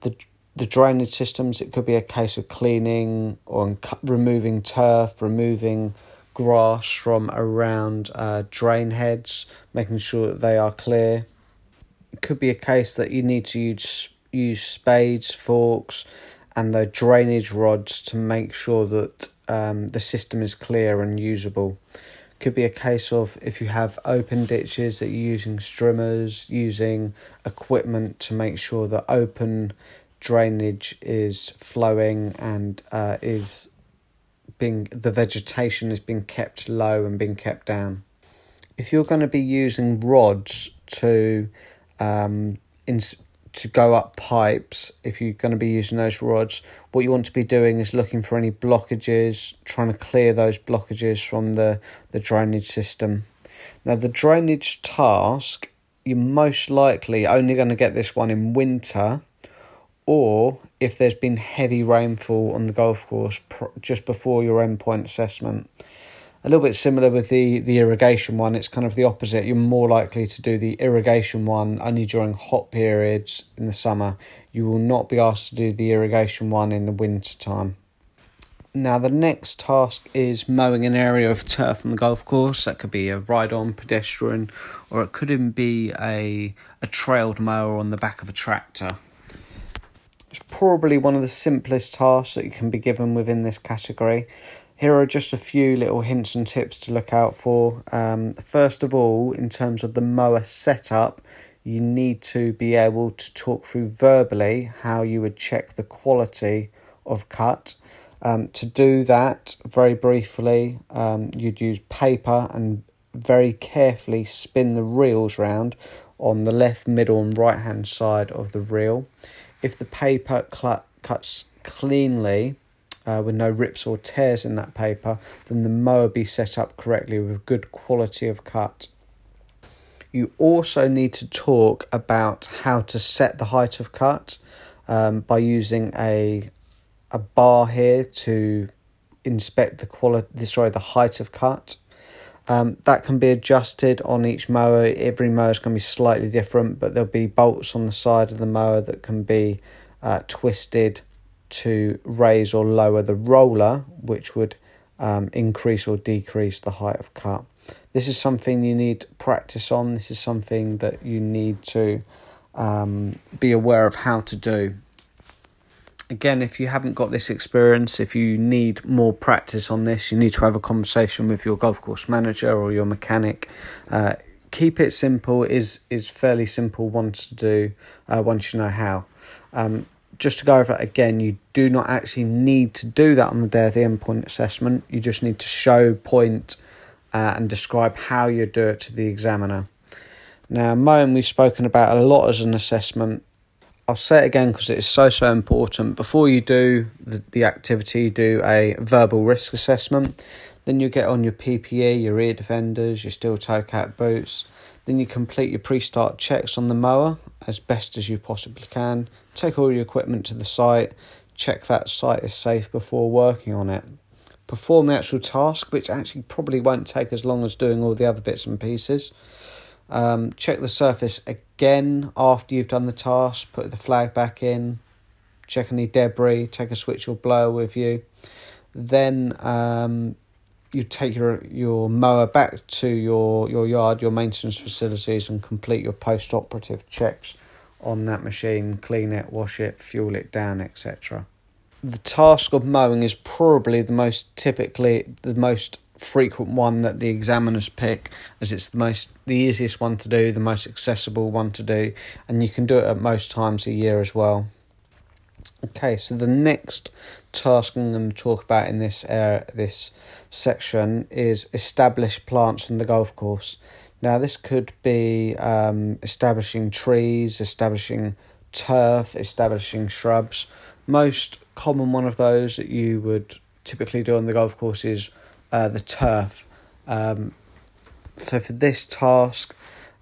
the the drainage systems, it could be a case of cleaning or removing turf, removing grass from around uh, drain heads, making sure that they are clear. It could be a case that you need to use, use spades, forks, and the drainage rods to make sure that um, the system is clear and usable. It could be a case of if you have open ditches that you're using strimmers, using equipment to make sure that open drainage is flowing and uh, is being the vegetation is being kept low and being kept down. If you're going to be using rods to Um, in, to go up pipes, if you're going to be using those rods, what you want to be doing is looking for any blockages, trying to clear those blockages from the, the drainage system. Now, the drainage task, you're most likely only going to get this one in winter, or if there's been heavy rainfall on the golf course pr- just before your endpoint assessment. A little bit similar with the, the irrigation one, it's kind of the opposite. You're more likely to do the irrigation one only during hot periods in the summer. You will not be asked to do the irrigation one in the winter time. Now, the next task is mowing an area of turf on the golf course. That could be a ride-on pedestrian, or it could even be a, a trailed mower on the back of a tractor. It's probably one of the simplest tasks that you can be given within this category. Here are just a few little hints and tips to look out for. Um, first of all, in terms of the mower setup, you need to be able to talk through verbally how you would check the quality of cut. Um, to do that, very briefly, um, you'd use paper and very carefully spin the reels round on the left, middle and right hand side of the reel. If the paper cl- cuts cleanly, Uh, with no rips or tears in that paper, then the mower be set up correctly with good quality of cut. You also need to talk about how to set the height of cut um, by using a a bar here to inspect the quality, sorry, the height of cut. Um, that can be adjusted on each mower. Every mower is going to be slightly different, but there'll be bolts on the side of the mower that can be uh, twisted to raise or lower the roller, which would um, increase or decrease the height of cut. This is something you need practice on. This is something that you need to um, be aware of how to do. Again, if you haven't got this experience, if you need more practice on this, you need to have a conversation with your golf course manager or your mechanic. Uh, keep it simple is is fairly simple once to do, uh, once you know how. Um, Just to go over it again, you do not actually need to do that on the day of the endpoint assessment. You just need to show, point, uh, and describe how you do it to the examiner. Now, mowing we've spoken about a lot as an assessment. I'll say it again because it is so, so important. Before you do the, the activity, you do a verbal risk assessment. Then you get on your P P E, your ear defenders, your steel toe-cap boots. Then you complete your pre-start checks on the mower as best as you possibly can. Take all your equipment to the site, check that site is safe before working on it. Perform the actual task, which actually probably won't take as long as doing all the other bits and pieces. Um, check the surface again after you've done the task, put the flag back in, check any debris, take a switch or blower with you. Then um, you take your your mower back to your, your yard, your maintenance facilities, and complete your post-operative checks on that machine, clean it, wash it, fuel it down, et cetera. The task of mowing is probably the most typically the most frequent one that the examiners pick, as it's the most the easiest one to do, the most accessible one to do, and you can do it at most times a year as well. Okay, so the next task I'm going to talk about in this uh, this section is establish plants on the golf course. Now, this could be um, establishing trees, establishing turf, establishing shrubs. Most common one of those that you would typically do on the golf course is uh, the turf. Um, so for this task,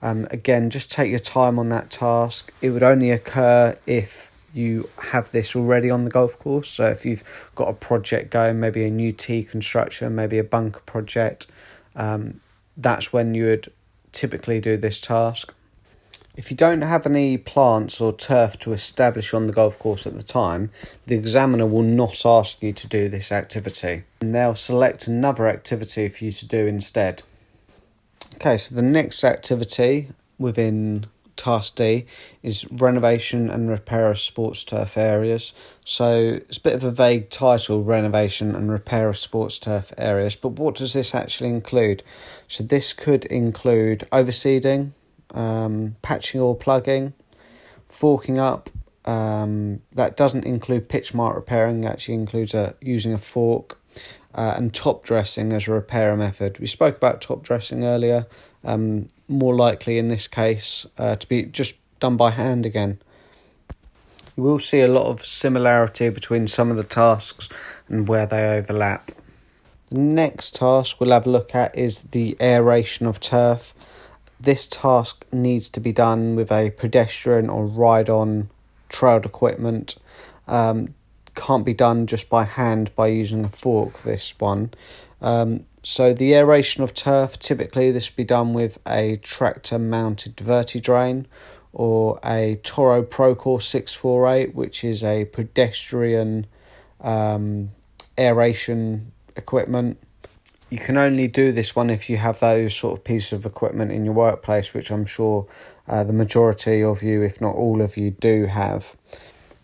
um, again, just take your time on that task. It would only occur if you have this already on the golf course. So if you've got a project going, maybe a new tee construction, maybe a bunker project, um, that's when you would typically do this task. If you don't have any plants or turf to establish on the golf course at the time, the examiner will not ask you to do this activity, and they'll select another activity for you to do instead. Okay, so the next activity within Task D is renovation and repair of sports turf areas. So it's a bit of a vague title, renovation and repair of sports turf areas, but what does this actually include? So this could include overseeding, um, patching or plugging, forking up. Um, that doesn't include pitch mark repairing. It actually includes a, using a fork uh, and top dressing as a repair method. We spoke about top dressing earlier. Um, more likely in this case uh, to be just done by hand again. You will see a lot of similarity between some of the tasks and where they overlap. The next task we'll have a look at is the aeration of turf. This task needs to be done with a pedestrian or ride-on trailed equipment. Um, can't be done just by hand by using a fork, this one. Um, so the aeration of turf, typically this will be done with a tractor-mounted verti-drain or a Toro Procore six forty-eight, which is a pedestrian um, aeration equipment. You can only do this one if you have those sort of pieces of equipment in your workplace, which I'm sure uh, the majority of you, if not all of you, do have.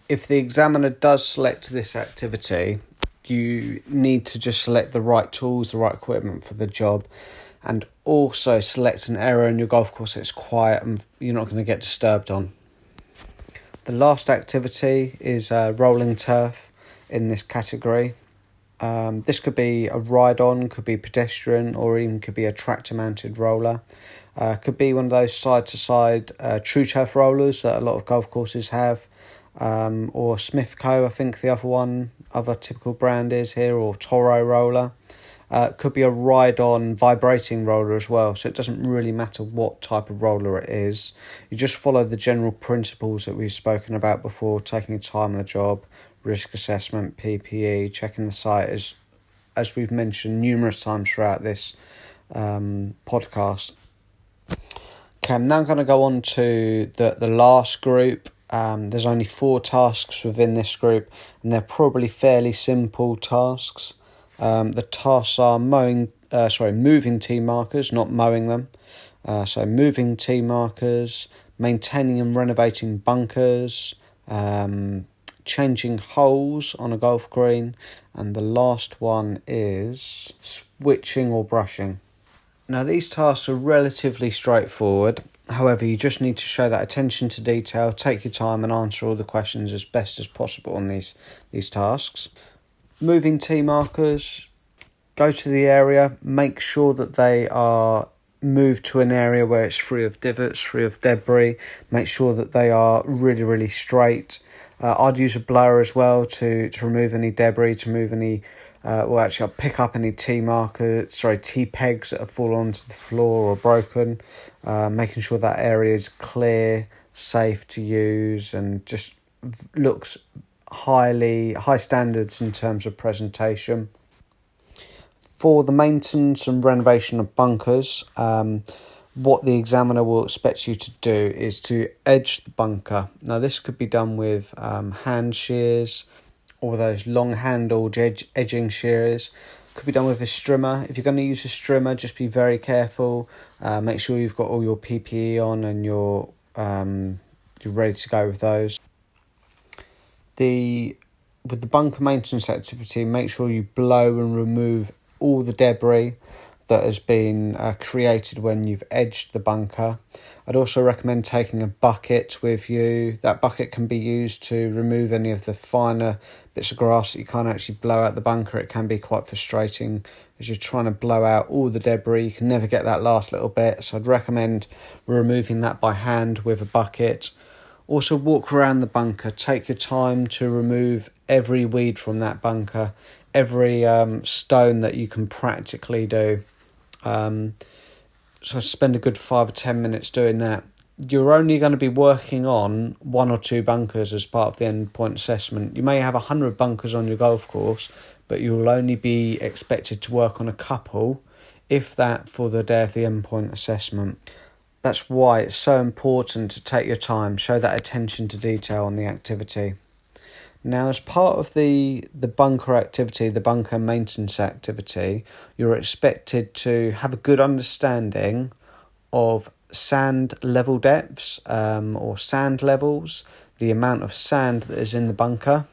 If the examiner does select this activity, you need to just select the right tools, the right equipment for the job, and also select an area in your golf course that's quiet and you're not going to get disturbed on. The last activity is uh, rolling turf in this category. Um, this could be a ride-on, could be pedestrian, or even could be a tractor-mounted roller. Uh, could be one of those side-to-side uh, true turf rollers that a lot of golf courses have, um, or Smithco, I think the other one, other typical brand is here, or Toro Roller. Uh, could be a ride-on vibrating roller as well, so it doesn't really matter what type of roller it is. You just follow the general principles that we've spoken about before, taking time on the job, risk assessment, P P E, checking the site, as, as we've mentioned numerous times throughout this um, podcast. Okay, I'm now going to go on to the, the last group. Um, there's only four tasks within this group, and they're probably fairly simple tasks. Um, the tasks are mowing, uh, sorry, moving tee markers, not mowing them. Uh, so moving tee markers, maintaining and renovating bunkers, um, changing holes on a golf green, and the last one is switching or brushing. Now these tasks are relatively straightforward. However, you just need to show that attention to detail, take your time and answer all the questions as best as possible on these, these tasks. Moving tee markers, go to the area, make sure that they are moved to an area where it's free of divots, free of debris, make sure that they are really, really straight. Uh, I'd use a blower as well to, to remove any debris, to move any, uh, well actually I'll pick up any tee markers, sorry, tee pegs that have fallen onto the floor or broken, uh, making sure that area is clear, safe to use and just looks highly high standards in terms of presentation. For the maintenance and renovation of bunkers, um, what the examiner will expect you to do is to edge the bunker. Now this could be done with um, hand shears or those long handled edge- edging shears. Could be done with a strimmer. If you're going to use a strimmer, just be very careful. Uh, make sure you've got all your P P E on and you're, um, you're ready to go with those. The with the bunker maintenance activity, make sure you blow and remove all the debris that has been uh, created when you've edged the bunker. I'd also recommend taking a bucket with you. That bucket can be used to remove any of the finer bits of grass that you can't actually blow out the bunker. It can be quite frustrating as you're trying to blow out all the debris. You can never get that last little bit, so I'd recommend removing that by hand with a bucket. Also walk around the bunker, take your time to remove every weed from that bunker, every um, stone that you can practically do. Um, so spend a good five or ten minutes doing that. You're only going to be working on one or two bunkers as part of the endpoint assessment. You may have a hundred bunkers on your golf course, but you'll only be expected to work on a couple, if that, for the day of the endpoint assessment. That's why it's so important to take your time, show that attention to detail on the activity. Now, as part of the, the bunker activity, the bunker maintenance activity, you're expected to have a good understanding of sand level depths um, or sand levels, the amount of sand that is in the bunker.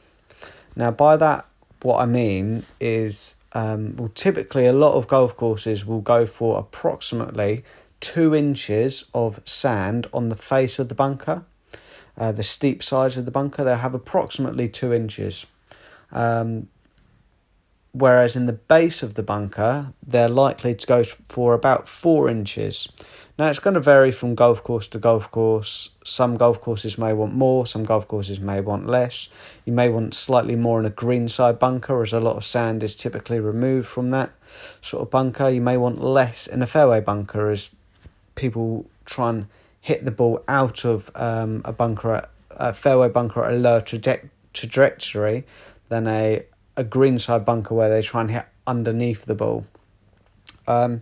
Now, by that, what I mean is, um, well, typically a lot of golf courses will go for approximately two inches of sand on the face of the bunker, uh, the steep sides of the bunker. They'll have approximately two inches. Um, whereas in the base of the bunker, they're likely to go for about four inches. Now, it's going to vary from golf course to golf course. Some golf courses may want more, some golf courses may want less. You may want slightly more in a greenside bunker, as a lot of sand is typically removed from that sort of bunker. You may want less in a fairway bunker, as people try and hit the ball out of um, a bunker, at, a fairway bunker at a lower traje- trajectory than a, a greenside bunker where they try and hit underneath the ball. Um,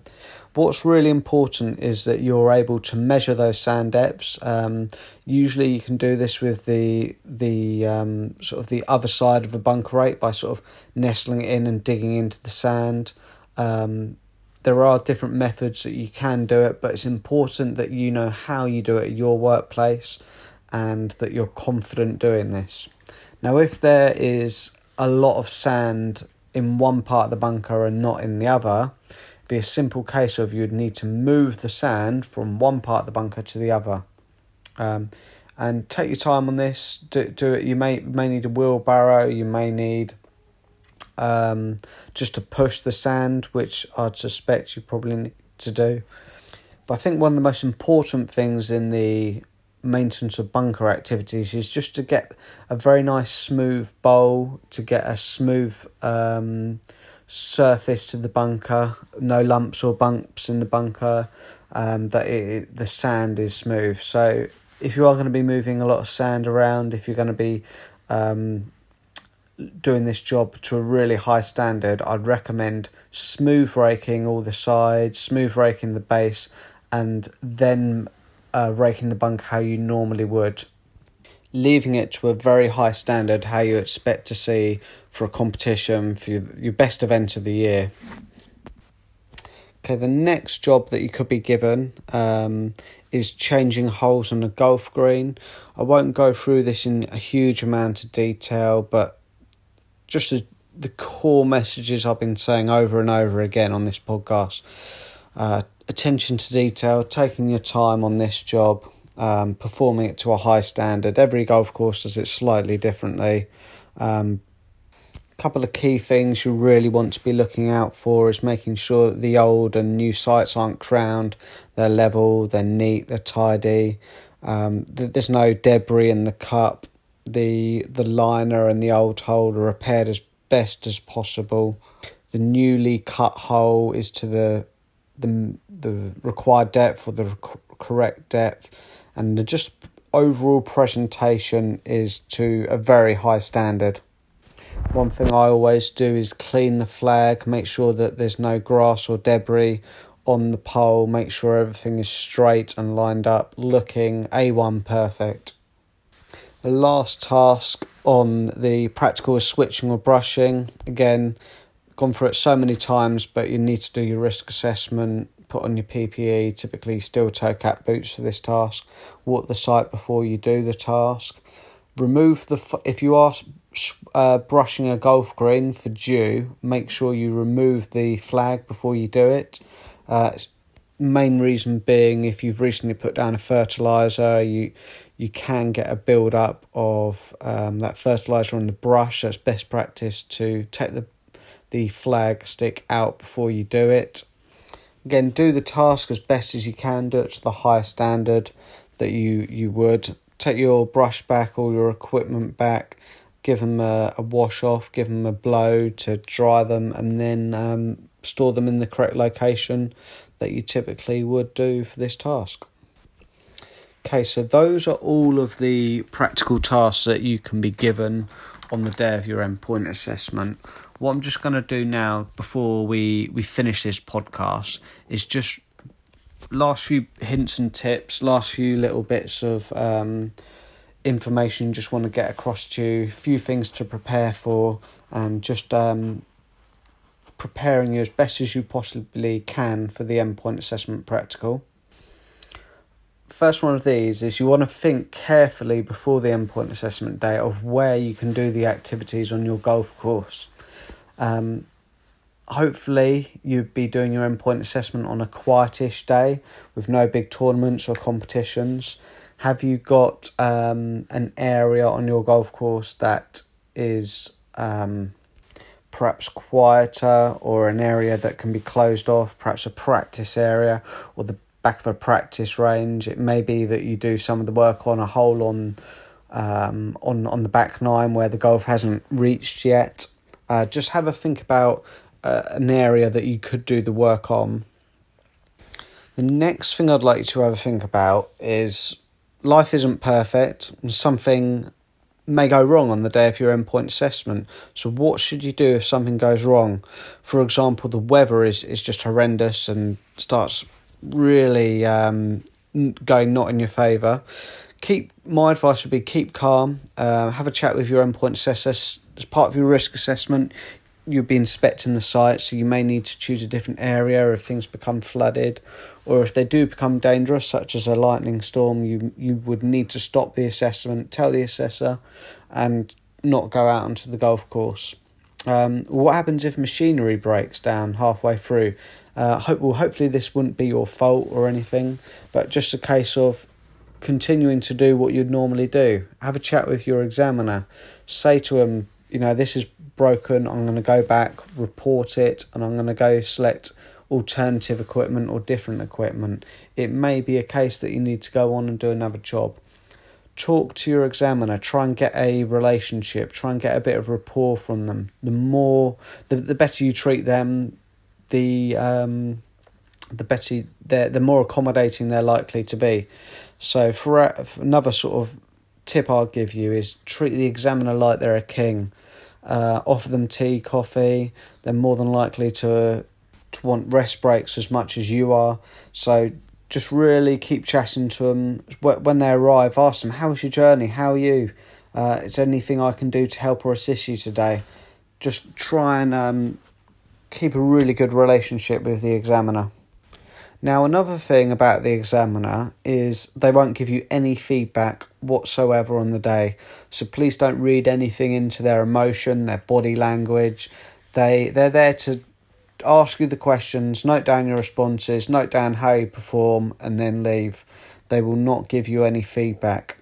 what's really important is that you're able to measure those sand depths. Um, usually you can do this with the the um, sort of the other side of a bunker rate by sort of nestling it in and digging into the sand. Um, there are different methods that you can do it, but it's important that you know how you do it at your workplace and that you're confident doing this. Now, if there is a lot of sand in one part of the bunker and not in the other, be a simple case of you'd need to move the sand from one part of the bunker to the other. Um, and take your time on this. Do, do it. You may may need a wheelbarrow. You may need um, just to push the sand, which I'd suspect you probably need to do. But I think one of the most important things in the maintenance of bunker activities is just to get a very nice smooth bowl, to get a smooth um, surface to the bunker, no lumps or bumps in the bunker, um, that it, the sand is smooth. So if you are going to be moving a lot of sand around, if you're going to be um, doing this job to a really high standard, I'd recommend smooth raking all the sides, smooth raking the base, and then Uh, raking the bunker how you normally would, leaving it to a very high standard, how you expect to see for a competition, for your, your best event of the year. Okay, the next job that you could be given um, is changing holes on a golf green. I won't go through this in a huge amount of detail, but just as the core messages I've been saying over and over again on this podcast, uh, attention to detail, taking your time on this job, um, performing it to a high standard. Every golf course does it slightly differently. Um, a couple of key things you really want to be looking out for is making sure that the old and new sites aren't crowned. They're level, they're neat, they're tidy. Um, th- there's no debris in the cup. The, the liner and the old hole are repaired as best as possible. The newly cut hole is to the the the required depth or the rec- correct depth, and the just overall presentation is to a very high standard. One thing I always do is clean the flag, make sure that there's no grass or debris on the pole, make sure everything is straight and lined up, looking A one perfect. The last task on the practical is switching or brushing. Again, gone through it so many times, but you need to do your risk assessment, put on your P P E, typically steel toe cap boots for this task, walk the site before you do the task. Remove the, if you are uh, brushing a golf green for dew, make sure you remove the flag before you do it. Uh, main reason being, if you've recently put down a fertiliser, you you can get a build up of um, that fertiliser on the brush. That's best practice to take the the flag stick out before you do it. Again, do the task as best as you can, do it to the highest standard that you, you would. Take your brush back or your equipment back, give them a, a wash off, give them a blow to dry them, and then um, store them in the correct location that you typically would do for this task. Okay, so those are all of the practical tasks that you can be given on the day of your endpoint assessment. What I'm just going to do now before we, we finish this podcast is just last few hints and tips, last few little bits of um, information just want to get across to you, a few things to prepare for, and just um, preparing you as best as you possibly can for the Endpoint Assessment Practical. First one of these is you want to think carefully before the endpoint assessment day of where you can do the activities on your golf course. Um, hopefully you'd be doing your endpoint assessment on a quietish day with no big tournaments or competitions. Have you got um, an area on your golf course that is um, perhaps quieter, or an area that can be closed off, perhaps a practice area, or the back of a practice range. It may be that you do some of the work on a hole on um, on, on the back nine where the golf hasn't reached yet. Uh, just have a think about uh, an area that you could do the work on. The next thing I'd like you to have a think about is life isn't perfect, and something may go wrong on the day of your endpoint assessment. So what should you do if something goes wrong? For example, the weather is, is just horrendous and starts really um, going not in your favour. Keep my advice would be keep calm. Uh, have a chat with your endpoint assessor. As part of your risk assessment, you'll be inspecting the site, so you may need to choose a different area if things become flooded, or if they do become dangerous, such as a lightning storm, you you would need to stop the assessment, tell the assessor, and not go out onto the golf course. Um, what happens if machinery breaks down halfway through? Uh, hope, well, hopefully this wouldn't be your fault or anything, but just a case of continuing to do what you'd normally do. Have a chat with your examiner. Say to him, you know, this is broken, I'm going to go back, report it, and I'm going to go select alternative equipment or different equipment. It may be a case that you need to go on and do another job. Talk to your examiner, try and get a relationship, try and get a bit of rapport from them. The more, the, the better you treat them, the um, the better, the, the more accommodating they're likely to be. So for, for another sort of tip I'll give you is treat the examiner like they're a king. Uh, offer them tea, coffee. They're more than likely to, to want rest breaks as much as you are. So just really keep chatting to them. When they arrive, ask them, how was your journey? How are you? Uh, is there anything I can do to help or assist you today? Just try and um, keep a really good relationship with the examiner. Now, another thing about the examiner is they won't give you any feedback whatsoever on the day. So please don't read anything into their emotion, their body language. They, they're there to ask you the questions, note down your responses, note down how you perform, and then leave. They will not give you any feedback.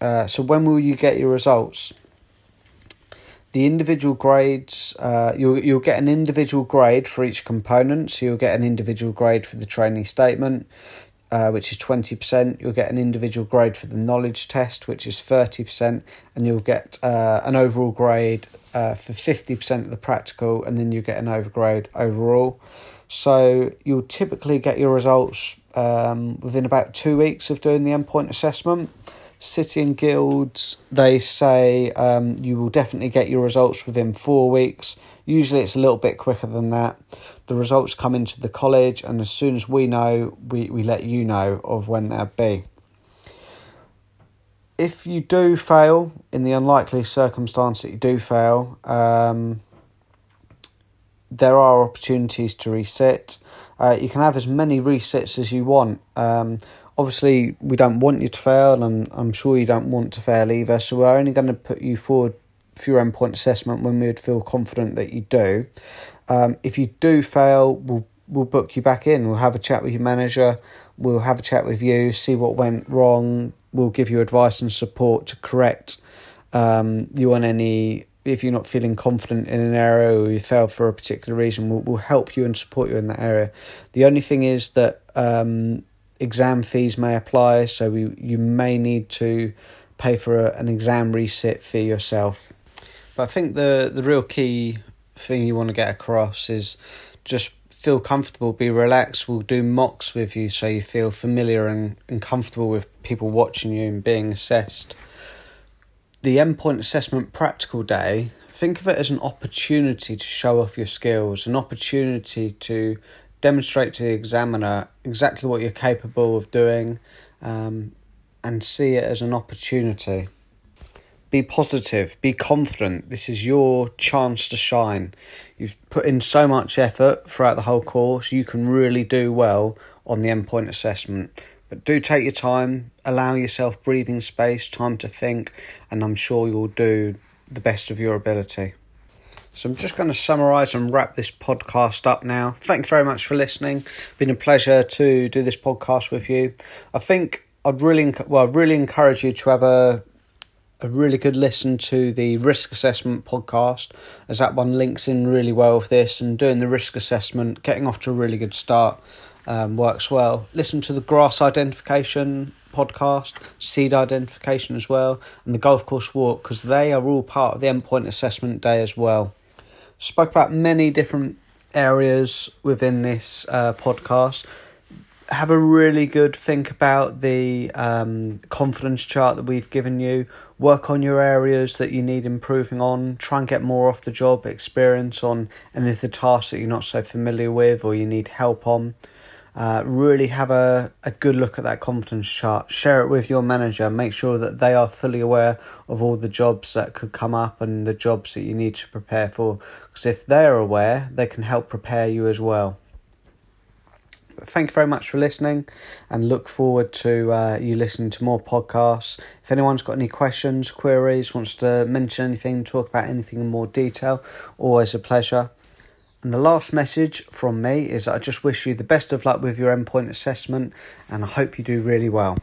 Uh, so when will you get your results? The individual grades, uh, you'll, you'll get an individual grade for each component. So you'll get an individual grade for the training statement, uh, which is twenty percent. You'll get an individual grade for the knowledge test, which is thirty percent. And you'll get uh, an overall grade uh, for fifty percent of the practical. And then you get an overgrade overall. So you'll typically get your results um, within about two weeks of doing the endpoint assessment. City and Guilds, they say um, you will definitely get your results within four weeks. Usually it's a little bit quicker than that. The results come into the college, and as soon as we know, we, we let you know of when they'll be. If you do fail, in the unlikely circumstance that you do fail, um, there are opportunities to resit. Uh, you can have as many resits as you want. Um, Obviously, we don't want you to fail, and I'm, I'm sure you don't want to fail either. So we're only going to put you forward for your endpoint assessment when we would feel confident that you do. Um, if you do fail, we'll, we'll book you back in. We'll have a chat with your manager. We'll have a chat with you, see what went wrong. We'll give you advice and support to correct um, you on any... If you're not feeling confident in an area or you fail for a particular reason, we'll, we'll help you and support you in that area. The only thing is that... Um, Exam fees may apply, so we, you may need to pay for a, an exam resit fee yourself. But I think the, the real key thing you want to get across is just feel comfortable, be relaxed. We'll do mocks with you so you feel familiar and, and comfortable with people watching you and being assessed. The endpoint assessment practical day, think of it as an opportunity to show off your skills, an opportunity to demonstrate to the examiner exactly what you're capable of doing, um, and see it as an opportunity. Be positive, be confident. This is your chance to shine. You've put in so much effort throughout the whole course. You can really do well on the endpoint assessment. But do take your time, allow yourself breathing space, time to think, and I'm sure you'll do the best of your ability. So I'm just going to summarise and wrap this podcast up now. Thank you very much for listening. It's been a pleasure to do this podcast with you. I think I'd really, well, I'd really encourage you to have a a really good listen to the risk assessment podcast, as that one links in really well with this, and doing the risk assessment, getting off to a really good start. um, works well. Listen to the grass identification podcast, seed identification as well, and the golf course walk, because they are all part of the endpoint assessment day as well. Spoke about many different areas within this uh, podcast. Have a really good think about the um, confidence chart that we've given you. Work on your areas that you need improving on. Try and get more off the job experience on any of the tasks that you're not so familiar with or you need help on. Uh, really have a, a good look at that confidence chart. Share it with your manager. Make sure that they are fully aware of all the jobs that could come up and the jobs that you need to prepare for. Because if they're aware, they can help prepare you as well. Thank you very much for listening, and look forward to uh, you listening to more podcasts. If anyone's got any questions, queries, wants to mention anything, talk about anything in more detail, always a pleasure. And the last message from me is I just wish you the best of luck with your endpoint assessment, and I hope you do really well.